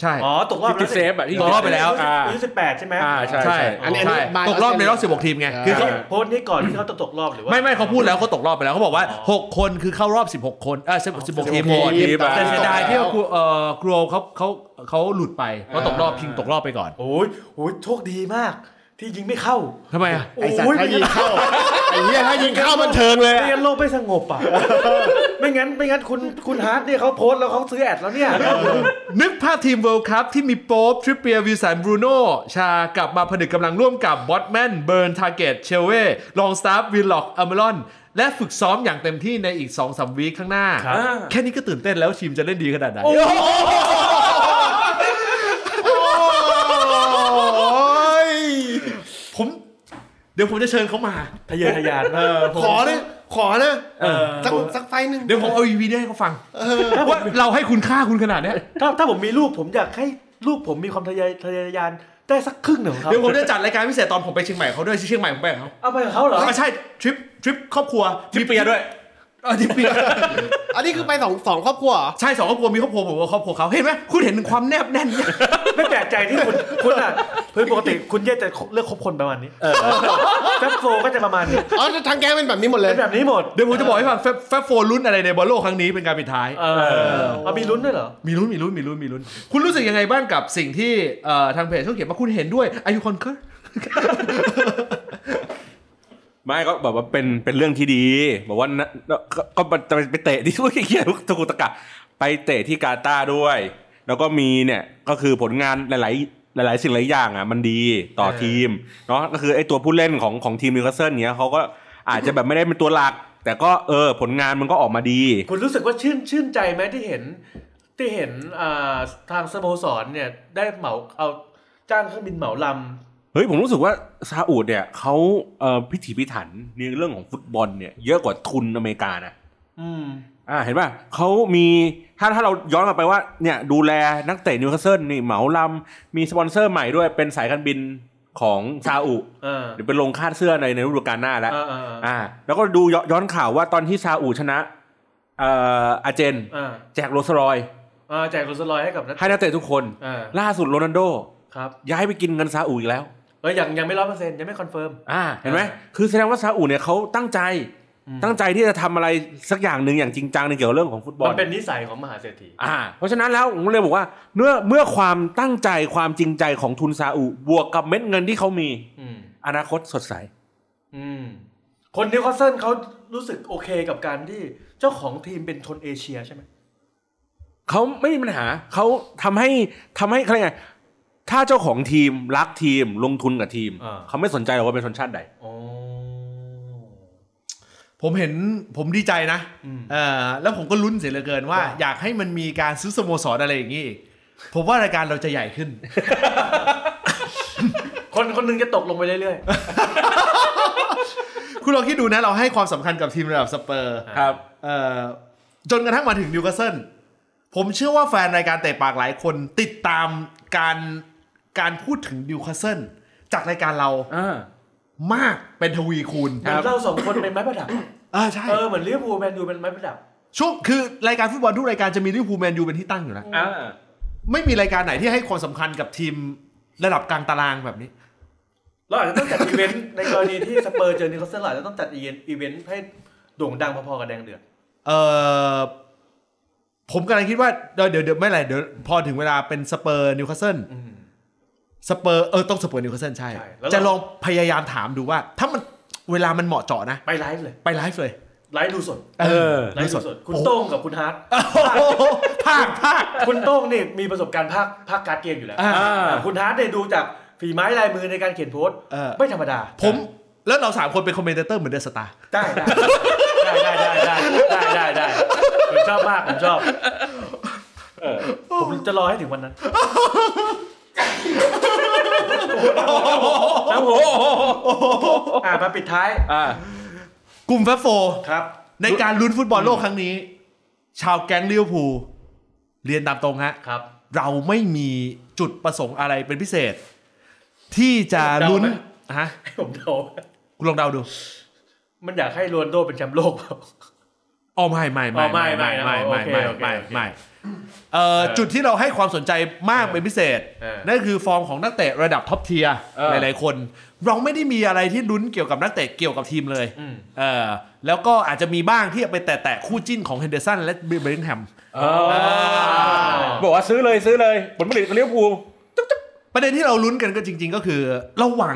ใช่อ๋อตกรอบแล้วเซฟแบบที่ตกรอบไปแล้ว18ใช่มั้ยใช่อันนี้ตกรอบในรอบ16ทีมไงคือโพสต์นี้ก่อนที่เขาตกรอบหรือว่าไม่เขาพูดแล้วเขาตกรอบไปแล้วเขาบอกว่า6คนคือเข้ารอบ16คน16ทีมแต่เสียดายที่ว่าครูเขาหลุดไปเพราะตกรอบพิงตกรอบไปก่อนโอ้ยโชคดีมากที่ยิงไม่เข้าทำไมอ่ะไอ้สัตว์ถ้ายิงเข้าไอ้เหี้ยถ้ายิงเข้ามันเทิงเลยไม่งั้นโลกไม่สงบอ่ะไม่งั้นคุณฮาร์ดเนี่ยเขาโพสต์แล้วเขาซื้อแอดแล้วเนี่ยนึกภาพทีมเวิลด์คัพที่มีโป๊ปทริปเปียร์วิลสันบรูโน่ชากลับมาผนึกกำลังร่วมกับบอทแมนเบิร์นทาร์เก็ตเชลเว่ลองสตาฟวิลล็อกอเมรอนและฝึกซ้อมอย่างเต็มที่ในอีก 2-3 วีคข้างหน้าแค่นี้ก็ตื่นเต้นแล้วทีมจะเล่นดีขนาดไหนเดี๋ยวผมจะเชิญเขามาทะยานขอนะสักไฟนึงเดี๋ยวผมเอา EV ได้ให้เขาฟังว่าเราให้คุณค่าคุณขนาดเนี้ยถ้าผมมีรูปผมอยากให้รูปผมมีความทะยานได้สักครึ่งนึงครับเดี๋ยวผมจะจัดรายการพิเศษตอนผมไปเชียงใหม่เขาด้วยเชียงใหม่ผมไปเขาเอาไปกับเขาเหรอไม่ใช่ทริปครอบครัวมีเปียด้วยที่เปียอันนี้คือไป2ครอบครัวใช่2ครอบครัวมีครอบครัวผมกับครอบครัวเขาเห็นไหมคุณเห็นความแนบแน่นไม่แปลกใจที่คุณอ่ะเฮ้ยปกติคุณแย่แต่เลือกคบคนประมาณนี้แฟบโฟก็จะประมาณนี้อ๋อทางแกเป็นแบบนี้หมดเลยเป็นแบบนี้หมดเดี๋ยวผมจะบอกให้ฟังแฟบโฟลุ้นอะไรในบอลโลกครั้งนี้เป็นการปิดท้ายมีลุ้นด้วยเหรอมีลุ้นคุณรู้สึกยังไงบ้างกับสิ่งที่ทางเพจเขาเขียนว่าคุณเห็นด้วยอายุคอนเคิร์ไม่ก็แบบว่าเป็นเรื่องที่ดีบอกว่าก็ไปเตะที่ทุกเกียร์ทุกตะกะไปเตะที่กาตาร์ด้วยแล้วก็มีเนี่ยก็คือผลงานหลายสิ่งหลายอย่างอ่ะมันดีต่อทีมเนาะก็คือไอ้ตัวผู้เล่นของทีมนิวคาสเซิลเนี้ยเขาก็อาจจะแบบไม่ได้เป็นตัวหลักแต่ก็ผลงานมันก็ออกมาดีคุณรู้สึกว่าชื่นใจไหมที่เห็นทางสโมสรเนี่ยได้เอาจ้างเครื่องบินเหมาลำเฮ้ยผมรู้สึกว่าซาอุดเนี่ยเขาพิถีพิถันในเรื่องของฟุตบอลเนี่ยเยอะกว่าทุนอเมริกานะเห็นป่ะเขามีถ้าเราย้อนกลับไปว่าเนี่ยดูแลนักเตะนิวคาสเซิลนี่เหมาลำมีสปอนเซอร์ใหม่ด้วยเป็นสายการบินของซาอุเดี๋ยวเป็นลงคาดเสื้อในฤดูกาลหน้าแล้วแล้วก็ดูย้อนข่าวว่าตอนที่ซาอุชนะอาร์เจนแจกโรลส์รอยซ์ให้กับนักเตะทุกคนล่าสุดโรนัลโดย้ายไปกินเงินซาอุอีกแล้วยังไม่ 100% ยังไม่คอนเฟิร์มเห็นไหมคือแสดงว่าซาอุเนี่ยเขาตั้งใจที่จะทำอะไรสักอย่างหนึ่งอย่างจริงจังในเกี่ยวกับเรื่องของฟุตบอลมันเป็นนิสัยของมหาเศรษฐีเพราะฉะนั้นแล้วผมเลยบอกว่าเมื่อความตั้งใจความจริงใจของทุนซาอุบวกกับเม็ดเงินที่เขามีอนาคตสดใสคนนิวคาสเซิลเขารู้สึกโอเคกับการที่เจ้าของทีมเป็นชนเอเชียใช่ไหมเขาไม่มีปัญหาเขาทำให้อะไรไงถ้าเจ้าของทีมรักทีมลงทุนกับทีมเขาไม่สนใจหรอกว่าเป็นชนชาติใด ผมเห็นผมดีใจนะแล้วผมก็ลุ้นเสียเหลือเกินว่าอยากให้มันมีการซื้อสโมสรอะไรอย่างนี้อีกผมว่ารายการเราจะใหญ่ขึ้นคนนึงจะตกลงไปเรื่อยๆคุณลองคิดดูนะเราให้ความสำคัญกับทีมระดับสเปอร์ครับจนกระทั่งมาถึงนิวคาสเซิลผมเชื่อว่าแฟนรายการเตะปากหลายคนติดตามการพูดถึงนิวคาสเซิลจากรายการเรามากเป็นทวีคูณเราสองคนเป็นไม้ประดับใช่เหมือนลิเวอร์พูลแมนยูเป็นไม้ประดับช่วงคือรายการฟุตบอลทุกรายการจะมีลิเวอร์พูลแมนยูเป็นที่ตั้งอยู่แล้วไม่มีรายการไหนที่ให้ความสำคัญกับทีมระดับกลางตารางแบบนี้เราอาจจะต้องจัดอีเวนต์ในกรณีที่สเปอร์เจอนิวคาสเซิลอาจจะต้องจัดอีเวนต์ให้โด่งดังพอๆกับแดงเดือดผมกำลังคิดว่าเดี๋ยวไม่ไรเดี๋ยวพอถึงเวลาเป็นสเปอร์นิวคาสเซิลสเปอร์ต้องสเปอร์นิวคาสเซิลใช่จะลองพยายามถามดูว่าถ้ามันเวลามันเหมาะเจาะนะไปไลฟ์เลยไลฟ์ดูสดไลฟ์สดคุณโต้งกับคุณฮาร์ดภาคคุณโต้งนี่มีประสบการณ์ภาคการ์ดเกมอยู่แล้วคุณฮาร์ดเนี่ยดูจากฝีไม้ลายมือในการเขียนโพสต์ไม่ธรรมดาผมแล้วเรา3คนเป็นคอมเมนเตอร์เหมือนเดอะสตาร์ได้ผมชอบมากผมชอบผมจะรอให้ถึงวันนั้นแล้วผมมาปิดท้ายกลุ่มแฟร์โฟครับในการลุ้นฟุตบอลโลกครั้งนี้ชาวแก๊งลิเวอร์พูลเรียนตามตรงฮะครับเราไม่มีจุดประสงค์อะไรเป็นพิเศษที่จะลุ้นฮะให้ผมเดาคุณลองเดาดูมันอยากให้โรนัลโดเป็นแชมป์โลกอ๋อไม่จุดที่เราให้ความสนใจมากเป็นพิเศษนั่นคือฟอร์มของนักเตะระดับท็อปเทียร์หลายๆคนเราไม่ได้มีอะไรที่ลุ้นเกี่ยวกับนักเตะเกี่ยวกับทีมเลยแล้วก็อาจจะมีบ้างที่ไปแตะคู่จิ้นของเฮนเดอร์สันและเบลลิงแฮมบอกว่าซื้อเลยผลผลิตลิเวอร์พูลประเด็นที่เราลุ้นกันก็จริงๆก็คือเราหวั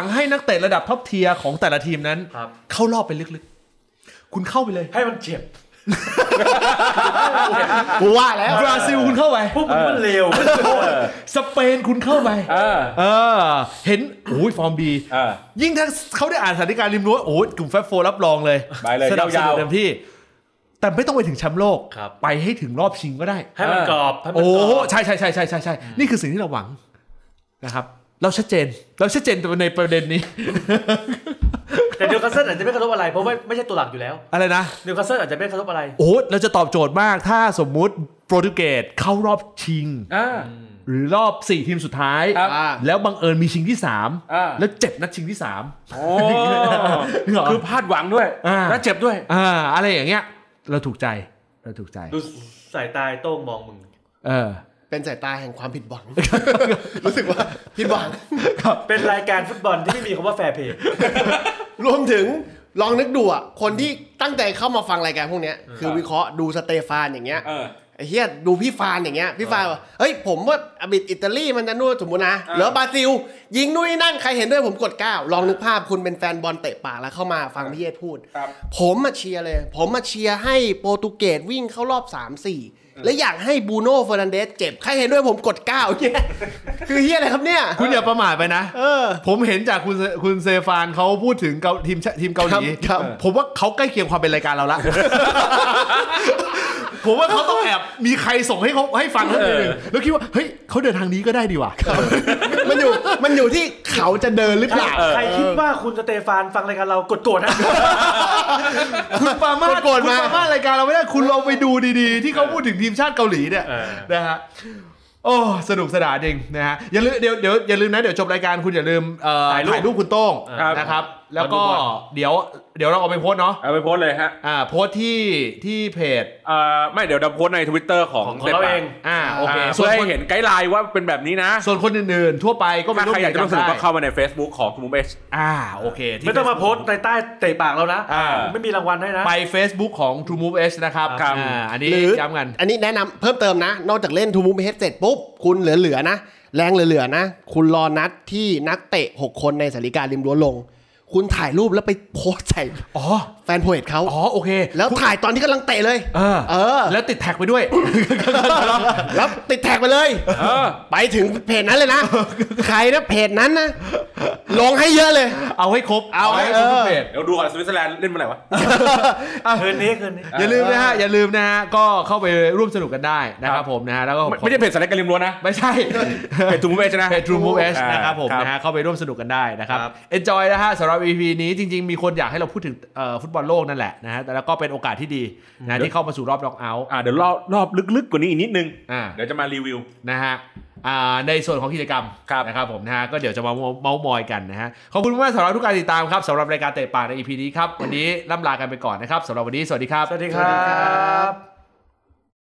งให้นักเตะระดับท็อปเทียร์ของแต่ละทีมนั้นเข้ารอบไปลึกๆคุณเข้าไปเลยให้มันเจ็บกูว่าแล้วบราซิลคุณเข้าไปพวกมันเลวสเปนคุณเข้าไปเห็นโอ้ยฟอร์มดียิ่งถ้าเขาได้อ่านสถานการณ์ริมรั้วโอ้ยกลุ่มแฟร์โฟร์รับรองเลยสนับสนุนเต็มที่แต่ไม่ต้องไปถึงแชมป์โลกไปให้ถึงรอบชิงก็ได้ให้มันกรอบโอ้ใช่ๆๆๆๆนี่คือสิ่งที่เราหวังนะครับเราชัดเจนในประเด็นนี้แต่นิวคาสเซิลอาจจะไม่กระทบอะไรเพราะไม่ใช่ตัวหลักอยู่แล้วอะไรนะนิวคาสเซิลอาจจะไม่กระทบอะไรโอ้เราจะตอบโจทย์มากถ้าสมมุติโปรตุเกสเข้ารอบชิงหรือรอบ4ทีมสุดท้ายแล้วบังเอิญมีชิงที่3แล้วเจ็บนัดชิงที่3คือพลาดหวังด้วยแล้วเจ็บด้วยอะไรอย่างเงี้ยเราถูกใจดูสายตาโต้งมองมึงเป็นสายตาแห่งความผิดหวังรู้สึกว่าผิดหวังครับเป็นรายการฟุตบอลที่ไม่มีคำว่าแฟร์เพลย์รวมถึงลองนึกดูอ่ะคนที่ตั้งใจเข้ามาฟังรายการพวกเนี้ยคือวิเคราะห์ดูสเตฟานอย่างเงี้ยไอ้เหี้ยดูพี่ฟานอย่างเงี้ยพี่ฟานว่าเฮ้ยผมว่าอบิดอิตาลีมันจะนู่นสมมุตินะหรือบราซิลยิงนู่นนี่นั่นใครเห็นด้วยผมกด9ลองนึกภาพคุณเป็นแฟนบอลเตะปากแล้วเข้ามาฟังพี่เอพูดผมมาเชียร์เลยผมมาเชียร์ให้โปรตุเกสวิ่งเข้ารอบ3-4และอยากให้บูโน่เฟอร์นันเดสเจ็บใครเห็นด้วยผมกด9เนี่ยคือเหี้ยอะไรครับเนี่ยคุณอย่าประมาทไปนะผมเห็นจากคุณเซฟานเขาพูดถึงทีมเกาหลีผมว่าเขาใกล้เคียงความเป็นรายการเราละผมว่าเขาต้องแอบมีใครส่งให้เขาให้ฟังนิดนึงแล้วคิดว่าเฮ้ยเขาเดินทางนี้ก็ได้ดีว่ะมันอยู่ที่เขาจะเดินหรือเปล่าใครคิดว่าคุณสเตฟานฟังรายการเรากดๆนะคุณปามาคุณปามารายการเราไม่ได้คุณลองไปดูดีๆที่เขาพูดถึงทีมชาติเกาหลีเนี่ยนะฮะโอ้สนุกสนานจริงนะฮะอย่าลืมเดี๋ยวอย่าลืมนะเดี๋ยวจบรายการคุณอย่าลืมถ่ายรูปคุณโต้งนะครับแล้วก็เดี๋ยวเราเอาไปโพสเนาะเอาไปโพสเลยฮะโพสที่เพจไม่เดี๋ยวเราโพสใน Twitter ของเราเองโอเคเพื่อให้เห็นไกด์ไลน์ว่าเป็นแบบนี้นะส่วนคนอื่นๆทั่วไปก็ไม่ต้องอยากจะสนใจก็เข้ามาใน Facebook ของคุณมุมเอชโอเคไม่ต้องมาโพสในใต้เตะปากเรานะไม่มีรางวัลให้นะไป Facebook ของ True Move H นะครับอันนี้ย้ำกันอันนี้แนะนำเพิ่มเติมนะนอกจากเล่น True Move H เสร็จปุ๊บคุณเหลือนะแรงเหลือนะคุณรอนัดที่นักเตะ6คนในสาริการิมรั้วลง คุณถ่ายรูปแล้วไปโพสใส่แฟนเพจเขาโอเคแล้วถ่ายตอนที่กำลังเตะเลยแล้วติดแท็กไปด้วยแล้วติดแท็กไปเลยไปถึงเพจนั้นเลยนะใครนะเพจนั้นนะลงให้เยอะเลยเอาให้ครบเอาให้ครบทุกเพจเดี๋ยวดูก่อนสวิตเซอร์แลนด์เล่นเมื่อไหร่วะคืนนี้อย่าลืมนะฮะก็เข้าไปร่วมสนุกกันได้นะครับผมนะฮะแล้วก็ไม่ใช่เพจสไลด์กันริมรั้วนะไม่ใช่เพจ True Move Edge นะเพจ True Move Edge นะครับผมนะฮะเข้าไปร่วมสนุกกันได้นะครับ Enjoy นะฮะสำหรับ EP นี้จริงๆมีคนอยากให้เราพูดถึงฟุตบอลโลกนั่นแหละนะฮะแต่แล้วก็เป็นโอกาสที่ดีนะที่เข้ามาสู่รอบน็อกเอาท์เดี๋ยวรอบลึกๆกว่านี้อีกนิดนึงเดี๋ยวจะมารีวิวนะฮะในส่วนของกิจกรรมนะครับผมนะฮะก็เดี๋ยวจะมาเม้ามอยกันนะฮะขอบคุณมากสำหรับทุกการติดตามครับสำหรับรายการเตะปากใน EP นี้ครับวันนี้ล่ำลากันไปก่อนนะครับสำหรับวันนี้สวัสดีครับ